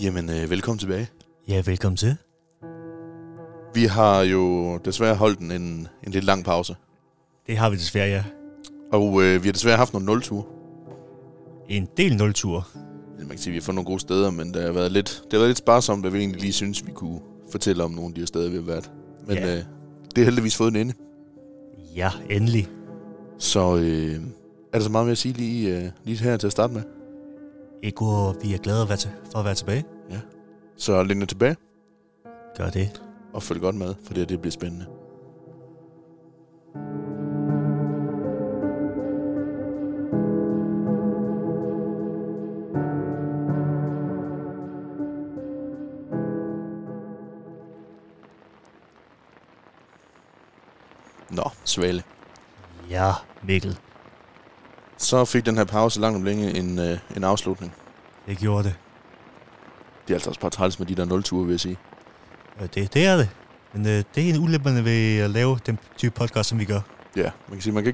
Jamen, velkommen tilbage. Ja, velkommen til. Vi har jo desværre holdt en lidt lang pause. Det har vi desværre, ja. Og vi har desværre haft nogle nulture. En del nulture. Man kan sige, at vi har fået nogle gode steder, men det har været lidt sparsomt, hvad vi egentlig lige synes, vi kunne fortælle om nogle af de steder, vi har været. Men ja. Det er heldigvis fået en ende. Ja, endelig. Så er der så meget mere at sige lige her til at starte med? Ego, vi er glade for at være tilbage. Ja. Så læg dig tilbage. Gør det. Og følg godt med, for det bliver spændende. Nå, Svale. Ja, Mikkel. Så fik den her pause langt om længe en afslutning. Det gjorde det. Det er altså også bare træls med de der nulture, vil jeg sige. Det er det. Men det er en ulemperne ved at lave den type podcast, som vi gør. Ja, man kan sige, man kan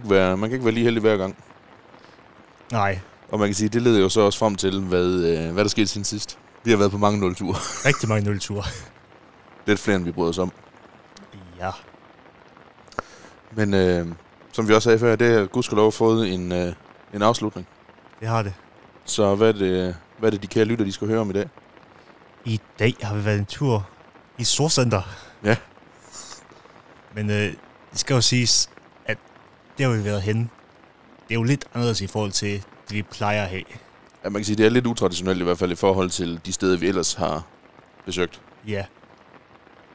ikke være lige heldig hver gang. Nej. Og man kan sige, det leder jo så også frem til, hvad der skete siden sidst. Vi har været på mange nulture. Rigtig mange nulture. Lidt flere, end vi bryder os om. Ja. Men som vi også sagde før, det har gudskelov fået en afslutning. Det har det. Så hvad er det, de kære lytter, de skal høre om i dag? I dag har vi været en tur i Storcenter. Ja. Men det skal jo siges, at der har vi været henne. Det er jo lidt anderledes i forhold til det, vi plejer at have. Ja, man kan sige, det er lidt utraditionelt i hvert fald i forhold til de steder, vi ellers har besøgt. Ja.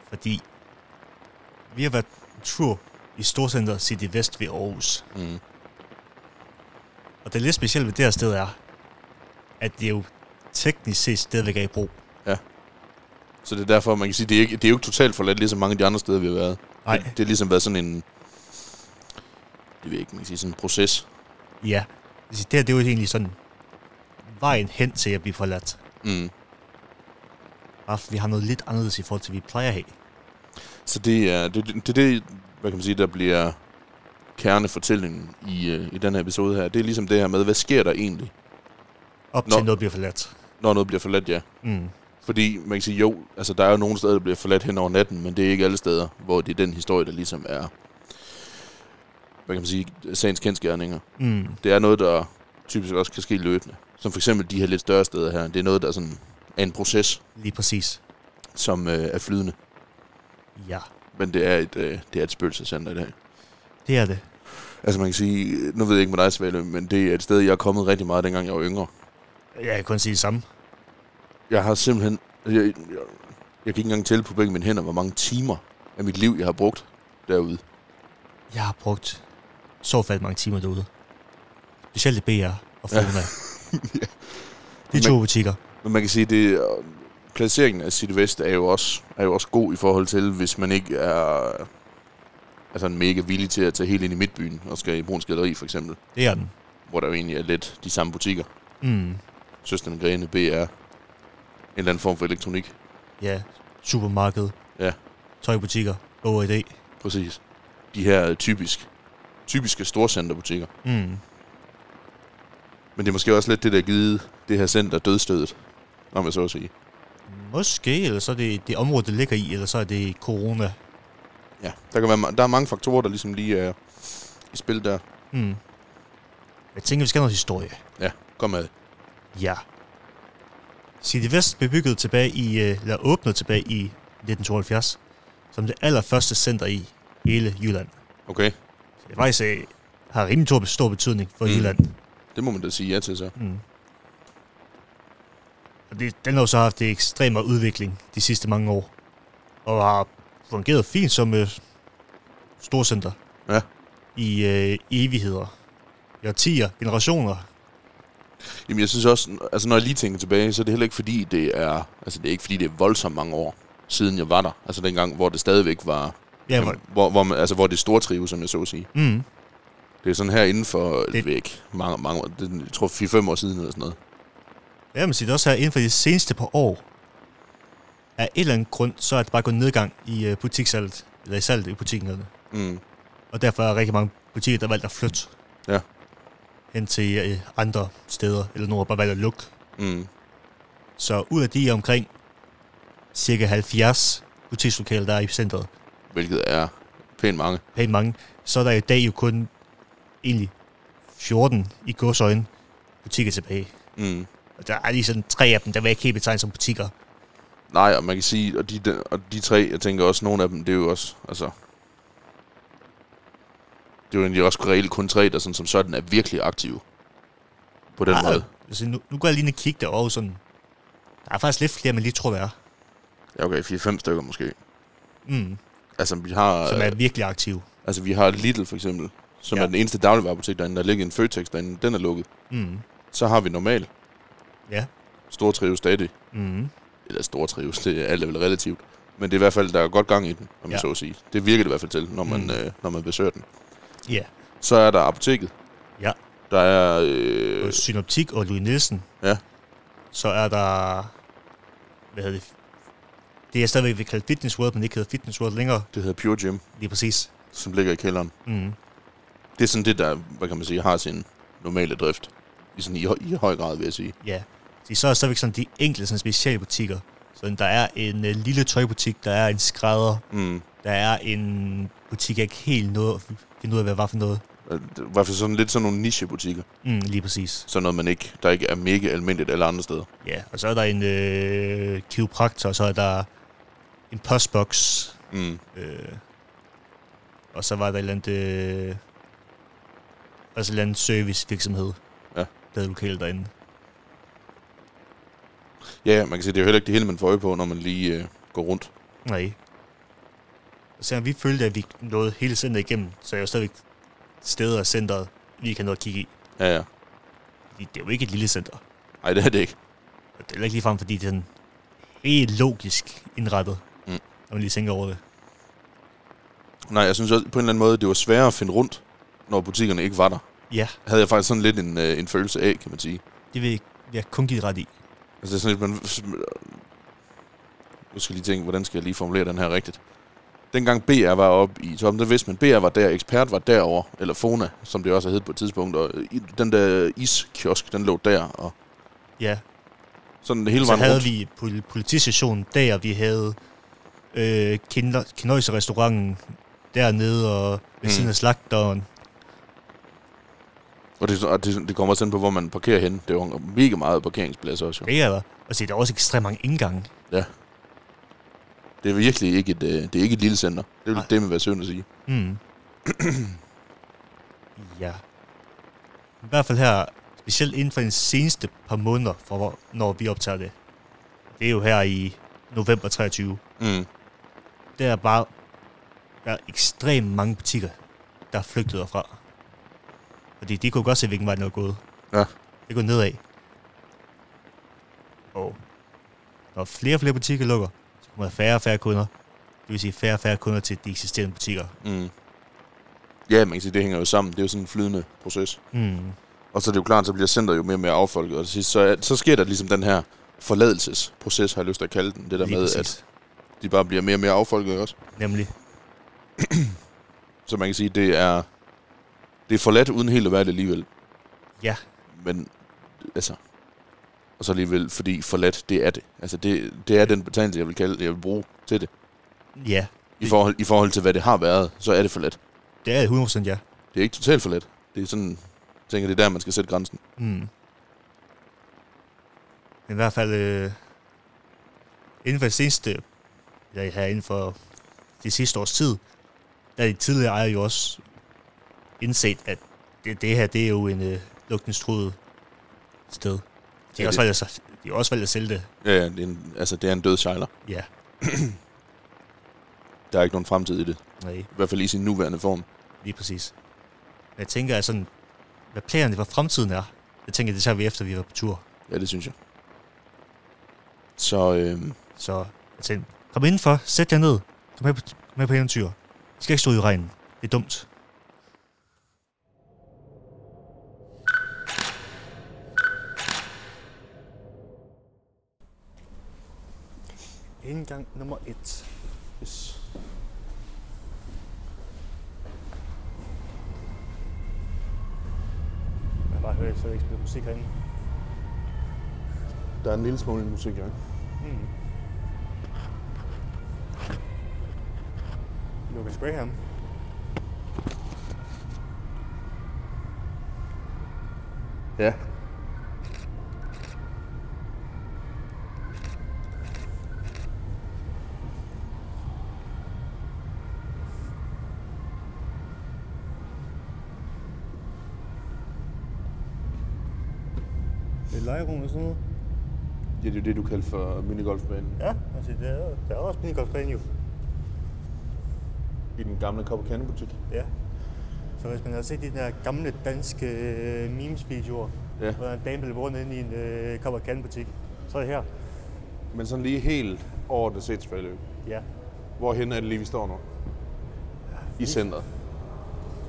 Fordi vi har været en tur i Storcenter City Vest ved Aarhus. Mm. Og det lidt specielt ved det her sted er, at det jo teknisk set stadigvæk er i brug. Ja. Så det er derfor, man kan sige, det er jo ikke totalt forladt, ligesom mange af de andre steder, vi har været. Nej. Det har ligesom været sådan en, det ved jeg ikke, man kan sige, sådan en proces. Ja. Det er jo egentlig sådan vejen hen til at blive forladt. Mm. Bare vi har noget lidt anderledes i forhold til, vi plejer at have. Så det er det, hvad kan man sige, der bliver kernefortællingen i den her episode her. Det er ligesom det her med, hvad sker der egentlig? Op til noget bliver forladt. Når noget bliver forladt, ja. Mm. Fordi man kan sige, jo, altså der er jo nogle steder, der bliver forladt hen over natten, men det er ikke alle steder, hvor det er den historie, der ligesom er, hvad kan man sige, sagens kendsgerninger. Mm. Det er noget, der typisk også kan ske løbende. Som for eksempel de her lidt større steder her. Det er noget, der sådan er en proces. Lige præcis. Som er flydende. Ja. Men det er et spøgelsescenter i dag. Det er det. Altså man kan sige, nu ved jeg ikke med dig, Svale, men det er et sted, jeg er kommet rigtig meget, dengang jeg var yngre. Jeg kan kun sige det samme. Jeg har simpelthen... Jeg kan ikke engang tælle på begge mine hænder, hvor mange timer af mit liv, jeg har brugt derude. Jeg har brugt så fald mange timer derude. Specielt i BR og Fona. Ja. De to butikker. Men man kan sige, det... Placeringen af City Vest er jo også god i forhold til, hvis man ikke er altså mega villig til at tage helt ind i midtbyen og skal i Bruuns Galleri for eksempel. Det er den. Hvor der jo egentlig er lidt de samme butikker. Mm. Søsterne Grene, BR, en eller anden form for elektronik. Ja, supermarked. Ja. Tøjbutikker, BR. Præcis. De her typiske storcenterbutikker. Mm. Men det er måske også lidt det, der givet det her center dødstødet, når man så at sige. Måske, eller så er det område, det ligger i, eller så er det corona. Ja, der er mange faktorer, der ligesom lige er i spil der. Mm. Jeg tænker, vi skal have noget historie. Ja, kom med. Ja. City Vest blev bygget åbnet tilbage i 1972, som det allerførste center i hele Jylland. Okay. Så det faktisk har rimelig stor betydning for Jylland. Det må man da sige ja til så. Mm. Den har jo så haft en ekstrem udvikling de sidste mange år, og har fungeret fint som storcenter i evigheder, i årtier, generationer. Jamen jeg synes også, altså når jeg lige tænker tilbage, så er det heller ikke fordi det er voldsomt mange år siden jeg var der. Altså dengang, hvor det stadigvæk var, ja, hvor det stortrive, som jeg så at sige. Mm. Det er sådan her inden for et væk, mange år, jeg tror 4-5 år siden eller sådan noget. Ja, man siger det også her, inden for de seneste par år, af et eller andet grund, så er det bare gået nedgang i butikssalget, eller i salget i butikkerne. Mm. Og derfor er rigtig mange butikker, der valgte at flytte hen til andre steder, eller nogle har bare valgt at lukke. Mm. Så ud af de omkring cirka 70 butikslokaler, der er i centret. Hvilket er pænt mange. Pænt mange. Så er der i dag jo kun egentlig 14 i gåseøjne butikker tilbage. Mm. Og der er lige sådan 3 af dem, der vil ikke helt betegne som butikker. Nej, og man kan sige, og de 3, jeg tænker også, nogle af dem, det er jo også, altså... Det er jo egentlig også reelt kun 3, der sådan, som sådan er virkelig aktive på den måde. Altså, nu går jeg lige ned og kigge derovre, sådan... Der er faktisk lidt flere, man lige tror, der er. Ja, okay, 4-5 stykker måske. Mm. Altså, vi har... Som er virkelig aktive. Altså, vi har Lidl, for eksempel, som er den eneste dagligvarebutik derinde, der ligger en Føtex derinde, den er lukket. Mm. Så har vi normalt. Ja. Stor trives stadig. Mm. Eller stor trives, det er alt vel relativt. Men det er i hvert fald, der er godt gang i den, om man så at sige. Det virker det i hvert fald til, når man, når man besøger den. Ja. Yeah. Så er der apoteket. Ja. Der er... Synoptik og Louis Nielsen. Ja. Så er der... Hvad hedder det? Det er stadigvæk, vi kalder Fitness World, men ikke hedder Fitness World længere. Det hedder Pure Gym. Lige præcis. Som ligger i kælderen. Mm. Det er sådan det, der, hvad kan man sige, har sin normale drift. Sådan i høj grad, vil jeg sige. Ja. Så er der stadigvæk sådan de enkelte sådan specielle butikker. Så der er en lille tøjbutik, der er en skrædder, der er en butik, jeg ikke helt nåede at finde ud af, hvad var for noget. Var for sådan lidt sådan nogle nichebutikker. Mm, lige præcis. Sådan noget, man ikke, der ikke er mega almindeligt eller andre steder. Ja, og så er der en kiropraktor, og så er der en postboks. Mm. Og så var der en eller anden servicevirksomhed, der er lokalt derinde. Ja, man kan sige, det er jo heller ikke det hele, man får øje på, når man lige går rundt. Nej. Og selvom vi følte, at vi nåede hele centret igennem, så er jo stadigvæk steder og centret, vi kan nå at kigge i. Ja, ja. Fordi det er jo ikke et lille center. Nej, det er det ikke. Og det er ikke ligefrem, fordi det er sådan helt logisk indrettet, når man lige tænker over det. Nej, jeg synes også på en eller anden måde, det var sværere at finde rundt, når butikkerne ikke var der. Ja. Havde jeg faktisk sådan lidt en følelse af, kan man sige. Det vil jeg kun give ret i. Altså det er sådan lidt, man... Nu skal jeg lige tænke, hvordan skal jeg lige formulere den her rigtigt? Dengang BR var oppe i toppen, der vidste man, BR var der, Ekspert var derovre, eller Fona, som det også hed på et tidspunkt, og den der iskiosk, den lå der, og... Ja. Sådan hele vejen rundt. Så havde vi politistationen der, vi havde Kinøjse-restauranten dernede, og ved siden af slagteren. Og det kommer også ind på, hvor man parkerer henne. Det er jo mega meget parkeringsplads også. Jo. Det er der. Og så er der også ekstremt mange indgange. Ja. Det er virkelig ikke et lille center. Det vil det med være synd at sige. Mm. Ja. I hvert fald her, specielt inden for de seneste par måneder, fra når vi optager det. Det er jo her i november 23. Mm. Der er bare ekstremt mange butikker, der er flygtet derfra. Fordi de kunne godt se, hvilken vej den var gået. Ja. Det går nedad. Og når flere og flere butikker lukker, så kommer der færre og færre kunder. Det vil sige færre og færre kunder til de eksisterende butikker. Mm. Ja, man kan sige, det hænger jo sammen. Det er jo sådan en flydende proces. Mm. Og så er det jo klart, så bliver centret jo mere og mere affolket. Og så sker der ligesom den her forladelsesproces, har jeg lyst til at kalde den. Det der lige med, præcis. At de bare bliver mere og mere affolket også. Nemlig. Så man kan sige, det er forladt uden helt at være det alligevel. Ja. Men, altså... Og så alligevel, fordi forladt, det er det. Altså, det er den betegnelse, jeg vil bruge til det. Ja. I forhold til, hvad det har været, så er det forladt. Det er 100%, ja. Det er ikke totalt forladt. Det er sådan... Jeg tænker, det er der, man skal sætte grænsen. Mm. I hvert fald... Inden for det seneste... Eller her inden for det sidste års tid, der de tidligere ejere jo også... indset, at det her, det er jo en lukningstruet sted. De har også valgt at sælge det. Ja, det er en død sejler. Ja. Der er ikke nogen fremtid i det. Nej. I hvert fald i sin nuværende form. Lige præcis. Jeg tænker, at sådan, hvad planerne for fremtiden er, jeg tænker, det tager vi efter, vi var på tur. Ja, det synes jeg. Så jeg tænker, kom indenfor, sæt jer ned, kom med på eventyr. I skal ikke stå i regnen. Det er dumt. Indgang nummer 1. Yes. Jeg har bare hørt, at jeg ikke spiller musik herinde. Der er en lille smule musik i gang. Mm. Lucas Graham. Ja. Et legerum eller sådan noget? Ja, det er jo det, du kalder for minigolfbanen. Ja, altså der er også minigolfbanen jo. I den gamle Copacabana-butik? Ja. Så hvis man har set de der gamle danske memes-videoer, ja, hvor en dame blev bordet inde i en Copacabana-butik, så er det her. Men sådan lige helt over det set spilløb? Ja. Hvorhenne er det lige, vi står nu? Ja, i centret?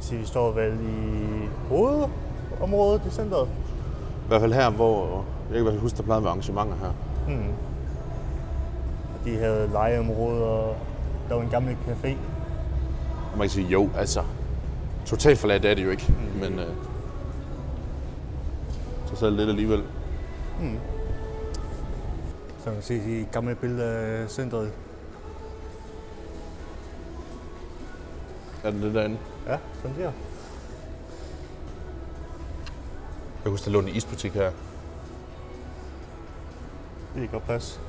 Så vi står vel i hovedområdet i centret? I hvert fald her, hvor jeg kan huske, der plejede at være arrangementer her. Mm. De havde legeområder, der var en gammel café. Man kan sige, jo, altså, totalt forladt er det jo ikke, men så sad det lidt alligevel. Mm. Så man kan se de gamle billeder af centret. Er den det derinde? Ja, sådan der. Jeg husker, der lå en isbutik her. Det er godt pas.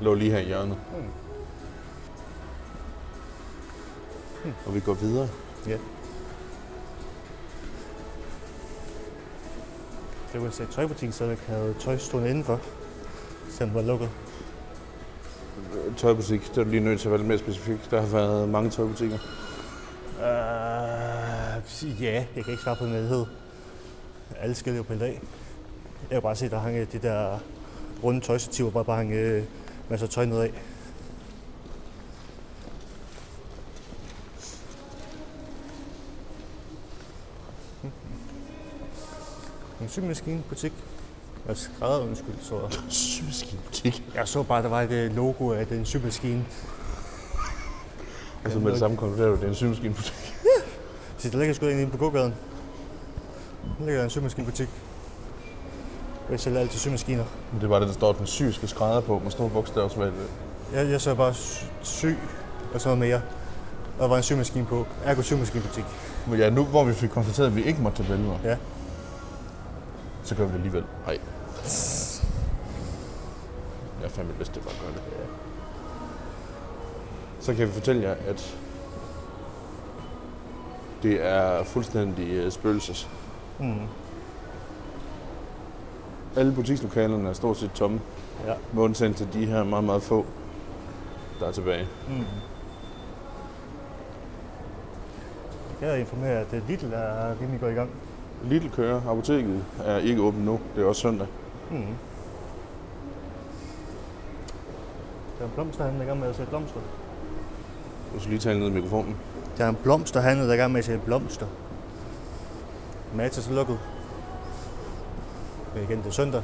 Lå lige her i hjørnet. Mm. Mm. Og vi går videre. Ja. Det var at tøjbutikken stadigvæk havde tøj stående indenfor, selvom den var lukket. Tøjbutik, der er du lige nødt til at være lidt mere specifik. Der har været mange tøjbutikker. Ja, jeg kan ikke svare på den hed. Alle skal jo på en dag. Jeg kan bare se, der hang de der runde tøjstativer, hvor der bare hang masser af tøj nedad. En symaskinebutik. Jeg skrædder, undskyld, så... Symaskinebutik? Jeg så bare, der var et logo af den symaskine. Altså med det samme konkluderer du, at det er en symaskinebutik? Så der ligger sgu egentlig inde på gågaden. Der ligger en symaskinebutik. Jeg sælger altid symaskiner. Men det var det, der står den syriske skrædder på med store bogstaver. Jeg så bare sy og sådan noget mere. Og der var en symaskine på. Ergo symaskinebutik. Men ja, nu hvor vi fik konstateret, at vi ikke måtte tage billeder, ja, så gør vi det alligevel. Nej. Jeg fandt mit bedste til at gøre det. Ja. Så kan vi fortælle jer, at det er fuldstændig spøgelses. Mm. Alle butikslokalerne er stort set tomme. Ja. Med undtagelse til de her meget, meget få, der er tilbage. Mm. Jeg kan informere, at Lidl er rimelig godt i gang. Lidl kører. Apoteket er ikke åbent nu. Det er også søndag. Mm. Der er en blomsterhandel, der er i gang med at sætte blomster. Du skal lige tale ned i mikrofonen. Der er en blomsterhandel, der er i gang med at sælge blomster. Matas er så lukket. Men igen, det er søndag.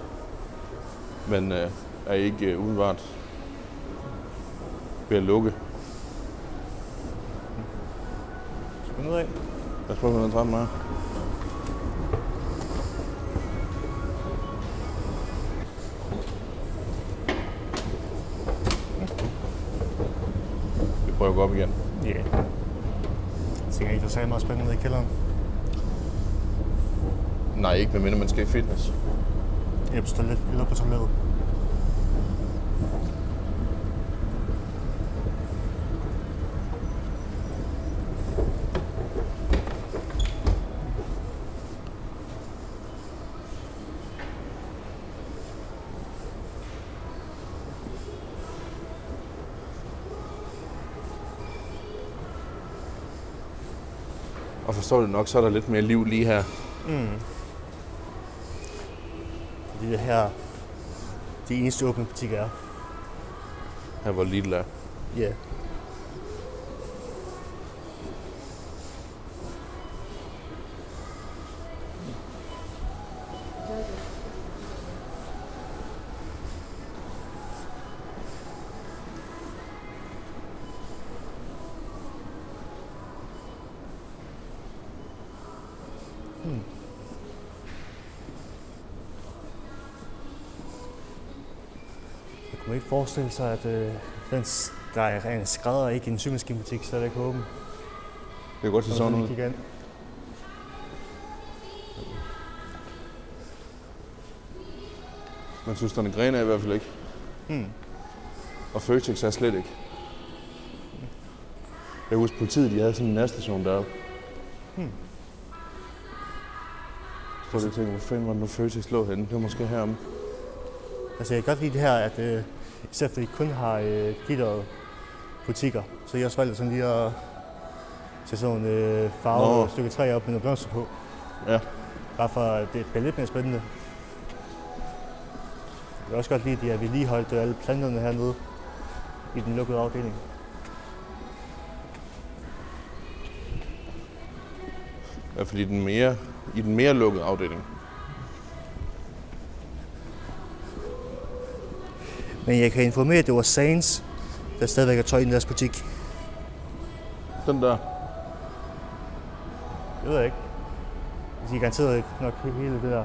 Men er I ikke udenbart ved at lukke? Skal vi nedad? Lad os prøve 113 her. Vi prøver at gå op igen. Ja. Yeah. Jeg tænker ikke, der er meget spændende nede i kælderen. Nej, ikke medmindre man skal i fitness. Jeg består lidt eller på toilettet. Og forstår du nok, så er der lidt mere liv lige her. Mm. Fordi det her, de eneste åbne butikker er. Her hvor Lidl er. Ja. Yeah. Kunne man ikke forestille sig, at der er en skrædder, ikke en symaskinebutik, så er det ikke åben? Det kan godt se sådan ud. Man synes, der er en gren af i hvert fald ikke. Mm. Og Føtex er slet ikke. Jeg husker politiet, de havde sådan en nærstation deroppe. Hmm. Så jeg tænker, hvor fanden var det nu Føtex lå henne? Det var måske heromme. Altså jeg kan godt lide det her, at især fordi de kun har glitterede butikker, så jeg også valgte sådan lige at sætte sådan farvet stykke træ op med noget blomster på. Ja. Bare for at det bliver lidt mere spændende. Jeg kan også godt lide det, at vi lige holdt alle planterne hernede i den lukkede afdeling. Ja, fordi i den mere lukkede afdeling. Men jeg kan informere, at det var Sands, der stadigvæk er tøj i deres butik. Den der? Det ved jeg ikke. De er garanteret ikke nok hele det der.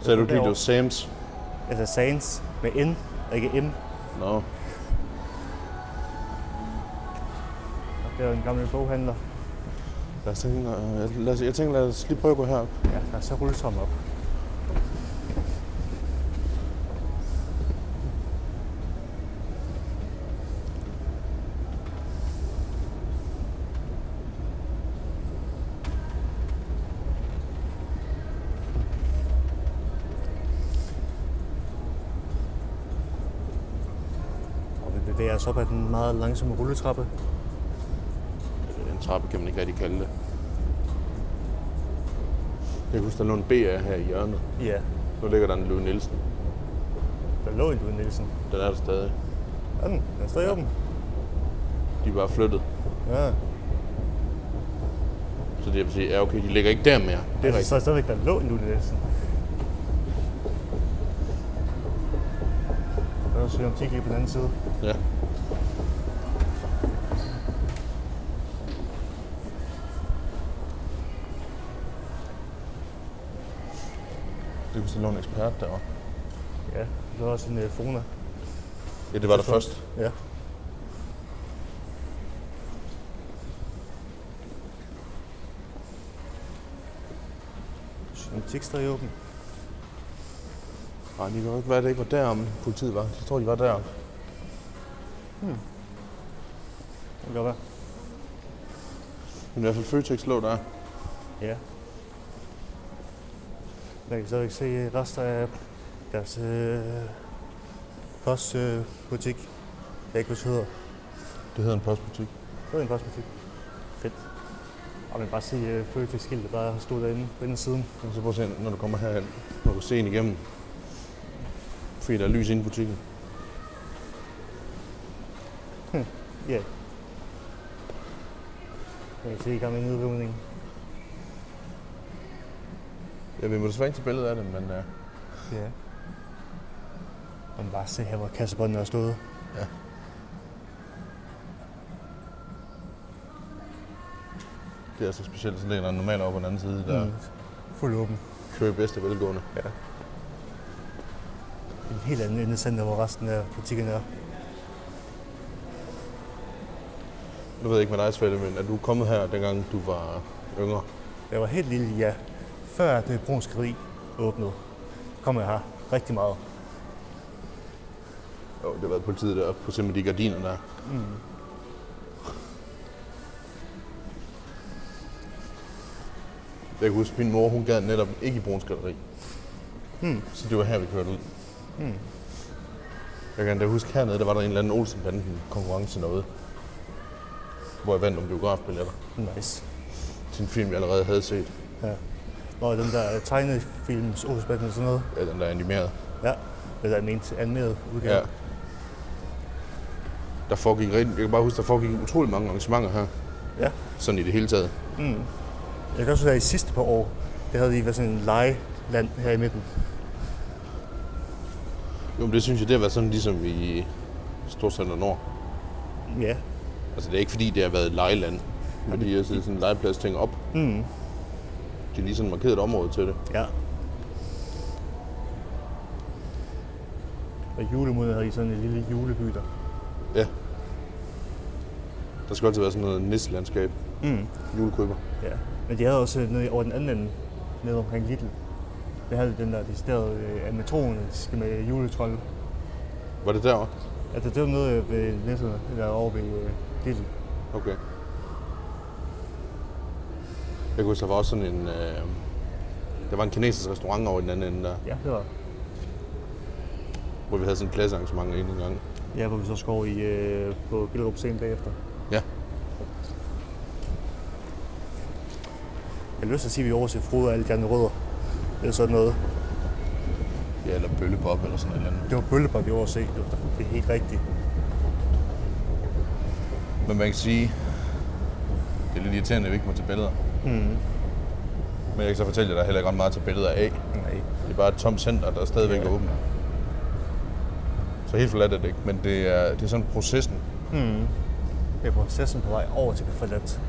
Så er du ikke lige, det var Sands? Altså Sands med N, ikke M. Nå. No. Det er jo en gammel boghandler. Jeg tænker, lad os lige prøve at gå herop. Ja, lad os så rulle sammen op. Og vi bevæger os op ad den meget langsomme rulletrappe. En trappe kan man ikke rigtig kalde det. Jeg husker, der lå en BR her i hjørnet. Ja. Nu ligger der en Louis Nielsen. Der lå en Louis Nielsen? Den er der stadig. Ja, den er stadig åben. De er bare flyttet. Ja. Så det vil sige, ja okay, de ligger ikke der mere. Det er altså, så er stadigvæk, der lå en Louis Nielsen. Der er også Synoptik lige på den anden side. Ja. Der lå en ekspert derovre. Ja, der var også en Fona. Ja, det var der først. Ja. Synoptik står i åben. Nej, det kan jo ikke være, det ikke var derom politiet var. Jeg tror, de var derom. Hmm. Det kan godt være. Men i hvert fald Føtex lå der. Ja. Jeg kan stadigvæk se rester af deres postbutik. Jeg kan ikke huske, hvad det hedder. Det hedder en postbutik? Det hedder en postbutik. Fedt. Og man kan bare se Føtex-skiltet, der har stået derinde på den siden. Og så prøv at se, når du kommer herhen, når du ser ind igennem. Fordi der er lys inde i butikken. Ja. Yeah. Jeg kan se i gang med nedrivningen. Ja, vi må desværre ikke tage billeder af det, men ja. Man kan bare se her, hvor kassebåndene er stået. Ja. Det er altså specielt sådan en, der er normalt over på den anden side, der fuld åben. Kører bedst og velgående. Ja. En helt anden indecenter, hvor resten af butikken er. Nu ved jeg ikke med dig, Svette, men er du kommet her, dengang du var yngre? Jeg var helt lille, ja. Før det Bruuns Galleri åbnede, kom jeg her rigtig meget. Jo, det har været politiet deroppe på simpelthen de gardiner der. Mm. Jeg kan huske, min mor hun gad netop ikke i Bruuns Galleri. Mm. Så det var her, vi kørte ud. Mm. Jeg kan da huske hernede, der var der en eller anden Olsenbanden-konkurrence noget, hvor jeg vandt om biografbilletter. Nice. Til en film, jeg allerede havde set. Ja. Nå, den der tegnefilms Olsenbanden og sådan noget. Ja, den der er animeret. Ja, den der er animeret udgave. Ja. Der foregik rigtig, jeg kan bare huske, der foregik utrolig mange arrangementer her. Ja. Sådan i det hele taget. Mm. Jeg kan også huske, at i sidste par år, der havde de været sådan en legeland her i midten. Jo, men det synes jeg, det har været sådan ligesom i Storcenter Nord. Ja. Altså, det er ikke fordi, det har været et legeland. Men de har siddet sådan en legeplads-ting op. Mm. Det er lige sådan markeret område til det. Ja. og julemåned havde I sådan en lille julehytter. Ja. Der skulle altid være sådan noget nisselandskab. Mm. Julekryber. Ja. Men de havde også nede over den anden ende, nede omkring Lidl. Der havde den der decideret animatroniske med juletrolde. Var det derovre? Altså det var nede ved Lidl, eller over ved Lidl. Okay. Jeg kunne huske, der var også sådan en... Der var en kinesisk restaurant over i den anden ende der. Ja, det var. Hvor vi havde sådan en klassearrangement en gang. Ja, hvor vi så skår i på Gellerupparken bagefter. Ja. Jeg har lyst til at sige, at vi overser Frode og alle de andre rødder. Eller sådan noget. Ja, eller bøllepop eller sådan noget. Det var bøllepop, vi overser. Det er helt rigtigt. Men man kan sige, det er lidt irriterende, at vi ikke må tage billeder. Mm. Men jeg kan så fortælle jer, der er heller ikke ret meget til billeder af. Nej. Det er bare et tomt center, der stadigvæk er åbent. Så helt forladt er det ikke, men det er sådan processen. Mm. Det er processen på vej over til at blive forladt.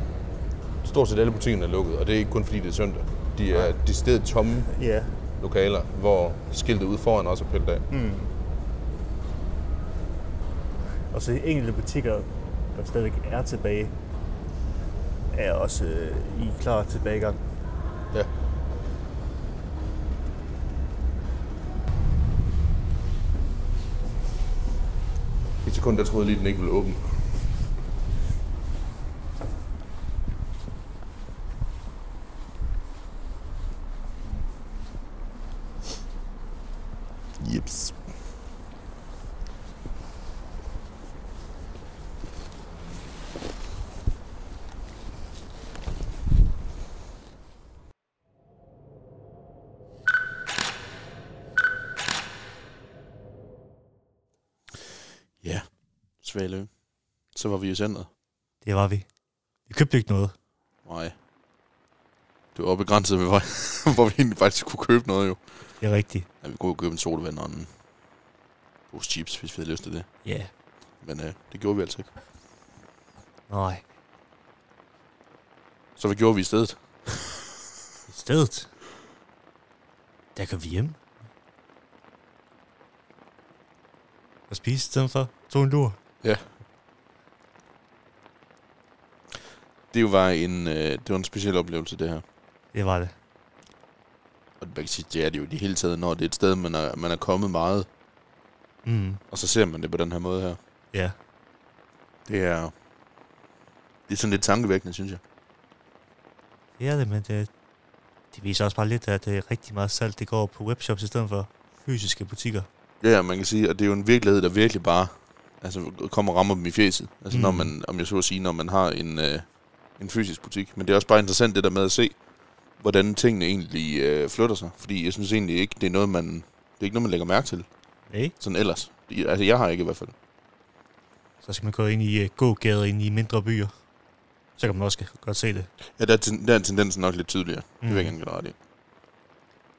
Stort set alle butikkerne er lukket, og det er ikke kun fordi det er søndag. De er decideret tomme lokaler, hvor skiltet ude foran også er pillet af. Mm. Og så de enkelte butikker, der stadigvæk er tilbage, er også i klar tilbagegang. Ja. I sekund, der troede lige, at den ikke ville åbne. Jeps. Svalø. Så var vi i centret. Det var vi. Vi købte ikke noget. Nej. Det var begrænset, hvor vi egentlig faktisk kunne købe noget jo. Det er rigtigt. Ja, vi kunne jo købe en solvand og en pose chips, hvis vi havde lyst til det. Ja. Yeah. Men det gjorde vi altså ikke. Nej. Så hvad gjorde vi i stedet? I stedet? Der kan vi hjem. Og spise i stedet for. Tog en lur. Ja. Det var en speciel oplevelse, det her. Det var det. Og man kan sige, det er det jo i det hele taget, når det er et sted, man er kommet meget. Mm. Og så ser man det på den her måde her. Ja. Det er sådan lidt tankevækkende, synes jeg. Det er det, men det viser også bare lidt, at det er rigtig meget salg, det går på webshops i stedet for fysiske butikker. Ja, man kan sige, at det er jo en virkelighed, der virkelig bare... Altså, kommer og rammer dem i fjeset. Altså, når man, om jeg så at sige, når man har en fysisk butik. Men det er også bare interessant det der med at se, hvordan tingene egentlig flytter sig. Fordi jeg synes egentlig ikke, det er ikke noget, man lægger mærke til. Nej. Sådan ellers. Altså, jeg har ikke i hvert fald. Så skal man gå ind i gågader ind i mindre byer. Så kan man også godt se det. Ja, der er tendensen nok lidt tydeligere. Det vil jeg gerne ret i.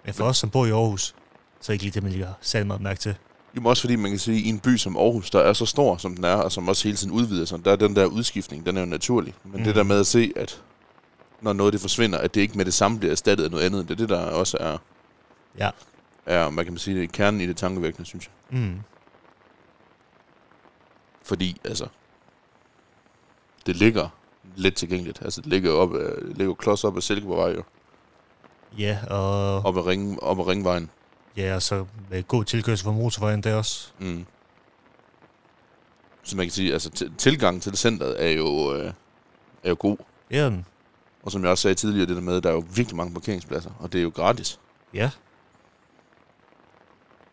Men for os, som bor i Aarhus, så er ikke lige det, man lægger særlig meget mærke til. Jo, også fordi man kan sige, at i en by som Aarhus, der er så stor, som den er, og som også hele tiden udvider sig, der er den der udskiftning, den er jo naturlig. Men det der med at se, at når noget det forsvinder, at det ikke med det samme bliver erstattet af noget andet, det er det, der også er, man kan sige, kernen i det tankevækkende, synes jeg. Mm. Fordi, altså, det ligger lidt tilgængeligt. Altså, det ligger jo klods op ad Silkeborgvej, jo. Ja, og... Op ad Ringvejen. Ja, og så med god tilkørsel fra motorvejen der også. Mm. Så man kan sige, altså tilgangen til centret er jo god. Ja. Yeah. Og som jeg også sagde tidligere, det der med, der er jo virkelig mange parkeringspladser, og det er jo gratis. Ja. Yeah.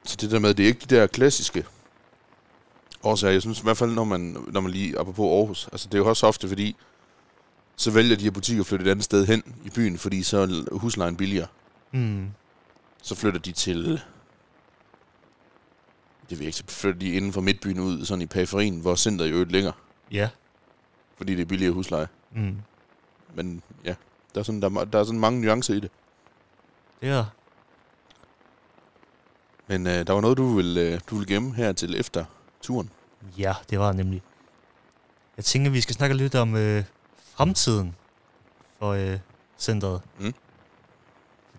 Så det der med, det er ikke de der klassiske årsager. Jeg synes i hvert fald, når man lige apropos Aarhus, altså det er jo også ofte, fordi så vælger de her butikker at flytte et andet sted hen i byen, fordi så er huslejen billigere. Mm. Så flytter de til... Det virker, så flytter de inden for midtbyen ud, sådan i periferien, hvor centret i øvrigt ligger. Ja. Fordi det er billigere husleje. Mm. Men ja, der er sådan mange nuancer i det. Ja. Men der var noget, du ville gemme her til efter turen. Ja, det var nemlig. Jeg tænker, vi skal snakke lidt om fremtiden for centret. Mm.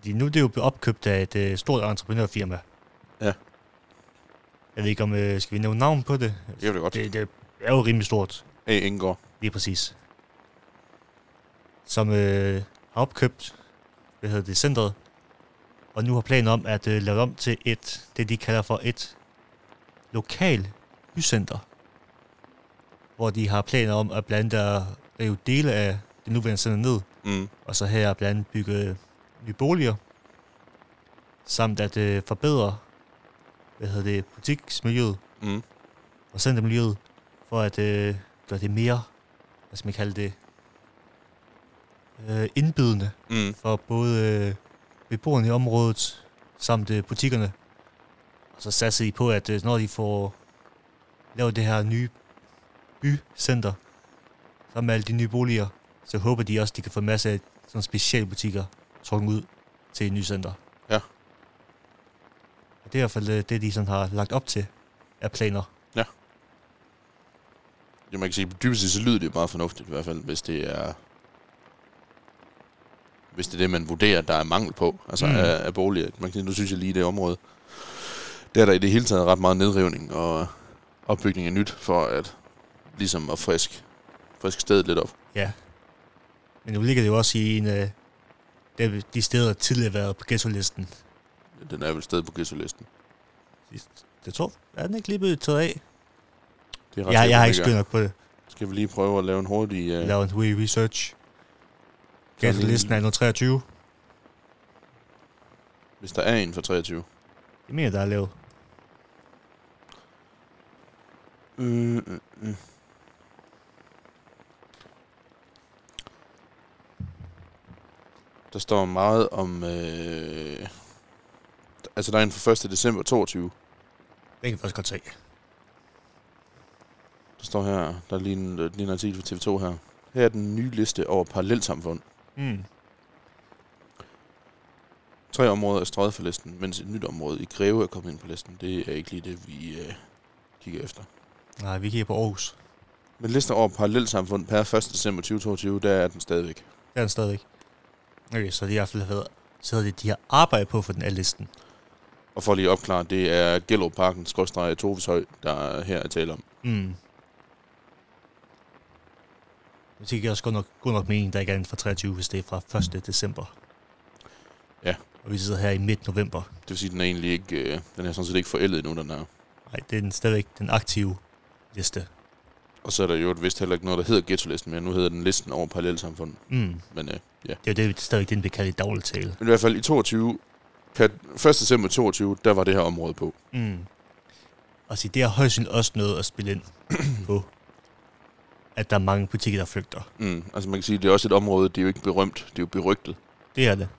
Fordi nu er det jo blevet opkøbt af et stort entreprenørfirma. Ja. Jeg ved ikke om, skal vi nævne navn på det? Det er jo godt. Det er jo rimelig stort. Indgår. Lige præcis. Som har opkøbt, hvad hedder det, centret. Og nu har planen om at lave om til et, det de kalder for et lokal bycenter. Hvor de har planer om at blandt andet rive dele af det nuværende center ned. Mm. Og så her blandt andet bygge nye boliger. Samt at forbedre butiksmiljøet og centermiljøet, for at gøre det mere, hvad skal man kalde det, indbydende for både beboerne i området samt butikkerne. Og så satser de på, at når de får lavet det her nye bycenter, sammen med alle de nye boliger, så håber de også, at de kan få en masse af sådan specialbutikker trukket ud til et nyt center. Ja. Det er i hvert fald det, de sådan har lagt op til af planer. Ja. Jo, man kan sige, dybest set så lyder det meget fornuftigt i hvert fald, hvis det er, hvis det er det, man vurderer, der er mangel på, altså af boliger. Man kan sige, nu synes jeg lige det område, der er der i det hele taget ret meget nedrivning og opbygning af nyt, for at ligesom at friske stedet lidt op. Ja. Men nu ligger det jo også i en af de steder, der tidligere har været på ghetto-listen. Den er vel stadig på ghetto-listen. Det tror jeg. Er den ikke lige blevet taget af? Det er jeg har ikke skønt nok på det. Skal vi lige prøve at lave en hurtig... Lave en hurtig research. Ghetto-listen er nu 23. Hvis der er en for 23. Det mener der er lavet. Der står meget om... Altså, der er en fra 1. december 22. Det kan jeg faktisk godt se. Der står her, der er lige en artikel fra TV2 her. Her er den nye liste over parallelsamfund. 3 områder er strøget for listen, mens et nyt område i Greve er kommet ind på listen. Det er ikke lige det, vi kigger efter. Nej, vi kigger på Aarhus. Men listen over parallelsamfund per 1. december 2022, der er den stadigvæk. Der er den stadigvæk. Okay, så de i hvert fald de har arbejdet på for den af listen. Og for lige at opklare, det er Gellerupparken, Skodstræde, Toveshøj, der her er tale om. Jeg tænker også godt nok mening, der ikke er inden for 23, hvis det er fra 1. december. Ja. Og vi sidder her i midt november. Det vil sige, at den er egentlig ikke, den er sådan set ikke forældet endnu, den her. Nej, det er den stadigvæk den aktive liste. Og så er der jo et vist heller ikke noget, der hedder ghetto-listen, men nu hedder den listen over parallelsamfund. Men ja. Det er jo stadigvæk den, vi kalder i daglig tale. Men i hvert fald i 22... 1. december 22, der var det her område på. Og så det har højst sandsynligt også noget at spille ind på, at der er mange butikker, der flygter. Altså man kan sige, det er også et område, det er jo ikke berømt, det er jo berygtet. Det er det.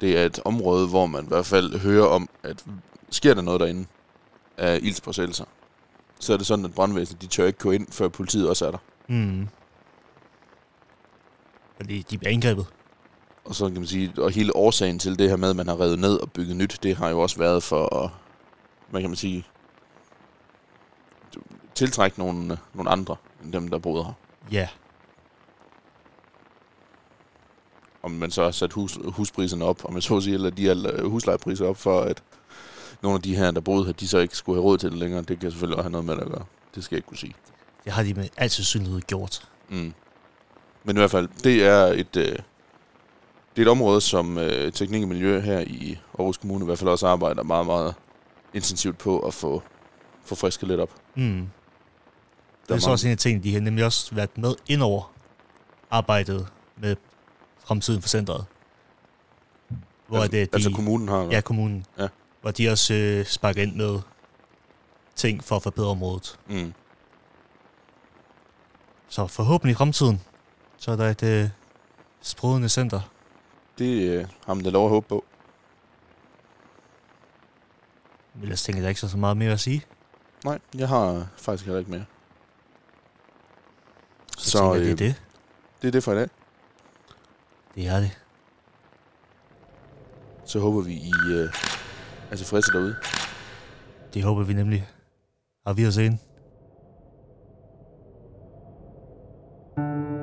Det er et område, hvor man i hvert fald hører om, at sker der noget derinde af ildspåsættelser, så er det sådan, at brandvæsenet, de tør ikke gå ind, før politiet også er der. Fordi de bliver angrebet. Og så kan man sige, og hele årsagen til det her med, at man har revet ned og bygget nyt, det har jo også været for at, hvad kan man sige, tiltrække nogle andre, end dem, der boede her. Ja. Yeah. Om man så har sat huspriserne op, og man så siger, at de her huslejepriser op, for at nogle af de her, der boede her, de så ikke skulle have råd til det længere. Det kan selvfølgelig også have noget med at gøre. Det skal jeg ikke kunne sige. Det har de med altid synlighed gjort. Men i hvert fald, det er et område, som teknik og miljø her i Aarhus Kommune i hvert fald også arbejder meget, meget intensivt på at få frisket lidt op. Det er så også en af tingene, de har nemlig også været med indover arbejdet med fremtiden for centret. Hvor altså, det, de, altså kommunen har? Ja, kommunen. Ja. Hvor de også sparker ind med ting for at forbedre området. Så forhåbentlig i fremtiden, så er der et... sprudende center. Det har man da lov at håbe på. Ellers tænker jeg ikke så meget mere at sige. Nej, jeg har faktisk heller ikke mere. Så det er det. Det er det for i dag. Det er det. Så håber vi, I er tilfredse derude. Det håber vi nemlig. Har vi os ind.